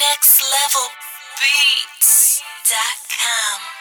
next level beats.com